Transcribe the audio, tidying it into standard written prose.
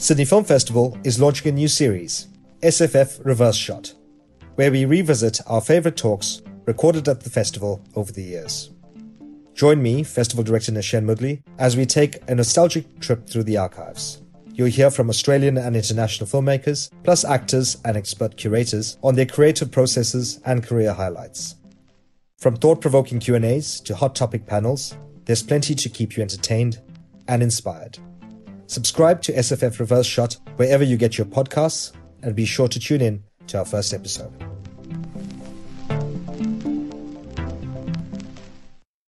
Sydney Film Festival is launching a new series, SFF Reverse Shot, where we revisit our favourite talks recorded at the festival over the years. Join me, Festival Director Nishan Mudli, as we take a nostalgic trip through the archives. You'll hear from Australian and international filmmakers, plus actors and expert curators on their creative processes and career highlights. From thought-provoking Q&As to hot topic panels, there's plenty to keep you entertained and inspired. Subscribe to SFF Reverse Shot wherever you get your podcasts, and be sure to tune in to our first episode.